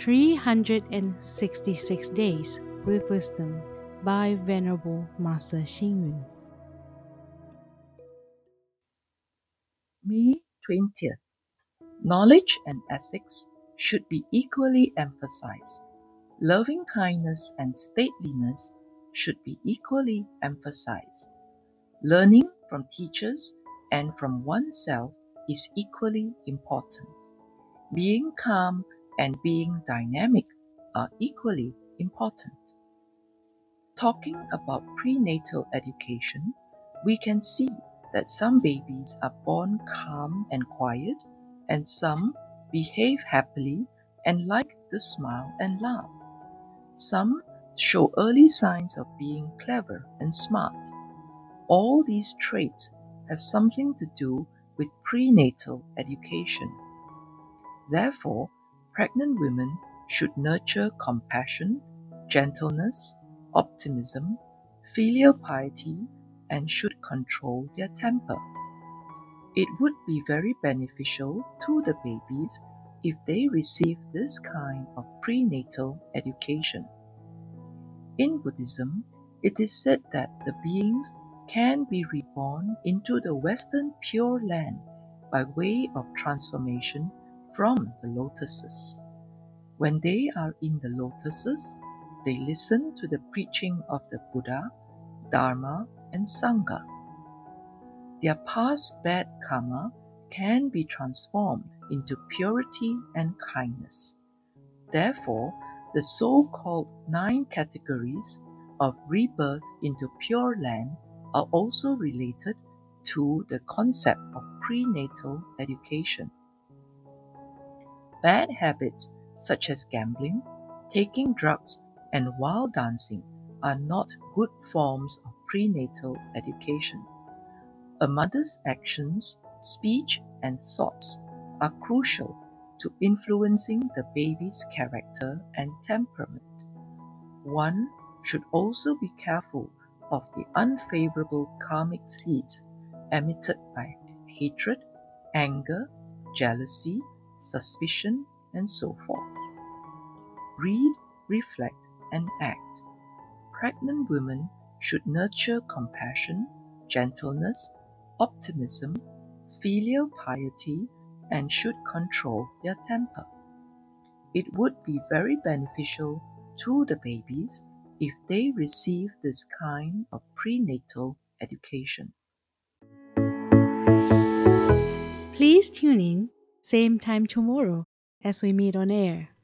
366 Days with Wisdom by Venerable Master Hsing Yun. May 20th. Knowledge and ethics should be equally emphasized. Loving kindness and stateliness should be equally emphasized. Learning from teachers and from oneself is equally important. Being calm and being dynamic are equally important. Talking about prenatal education, we can see that some babies are born calm and quiet, and some behave happily and like to smile and laugh. Some show early signs of being clever and smart. All these traits have something to do with prenatal education. Therefore, pregnant women should nurture compassion, gentleness, optimism, filial piety, and should control their temper. It would be very beneficial to the babies if they receive this kind of prenatal education. In Buddhism, it is said that the beings can be reborn into the Western Pure Land by way of transformation from the lotuses. When they are in the lotuses, they listen to the preaching of the Buddha, Dharma, and Sangha. Their past bad karma can be transformed into purity and kindness. Therefore, the so-called 9 categories of rebirth into Pure Land are also related to the concept of prenatal education. Bad habits such as gambling, taking drugs, and wild dancing are not good forms of prenatal education. A mother's actions, speech, and thoughts are crucial to influencing the baby's character and temperament. One should also be careful of the unfavorable karmic seeds emitted by hatred, anger, jealousy, suspicion, and so forth. Read, reflect, and act. Pregnant women should nurture compassion, gentleness, optimism, filial piety, and should control their temper. It would be very beneficial to the babies if they receive this kind of prenatal education. Please tune in, same time tomorrow as we meet on air.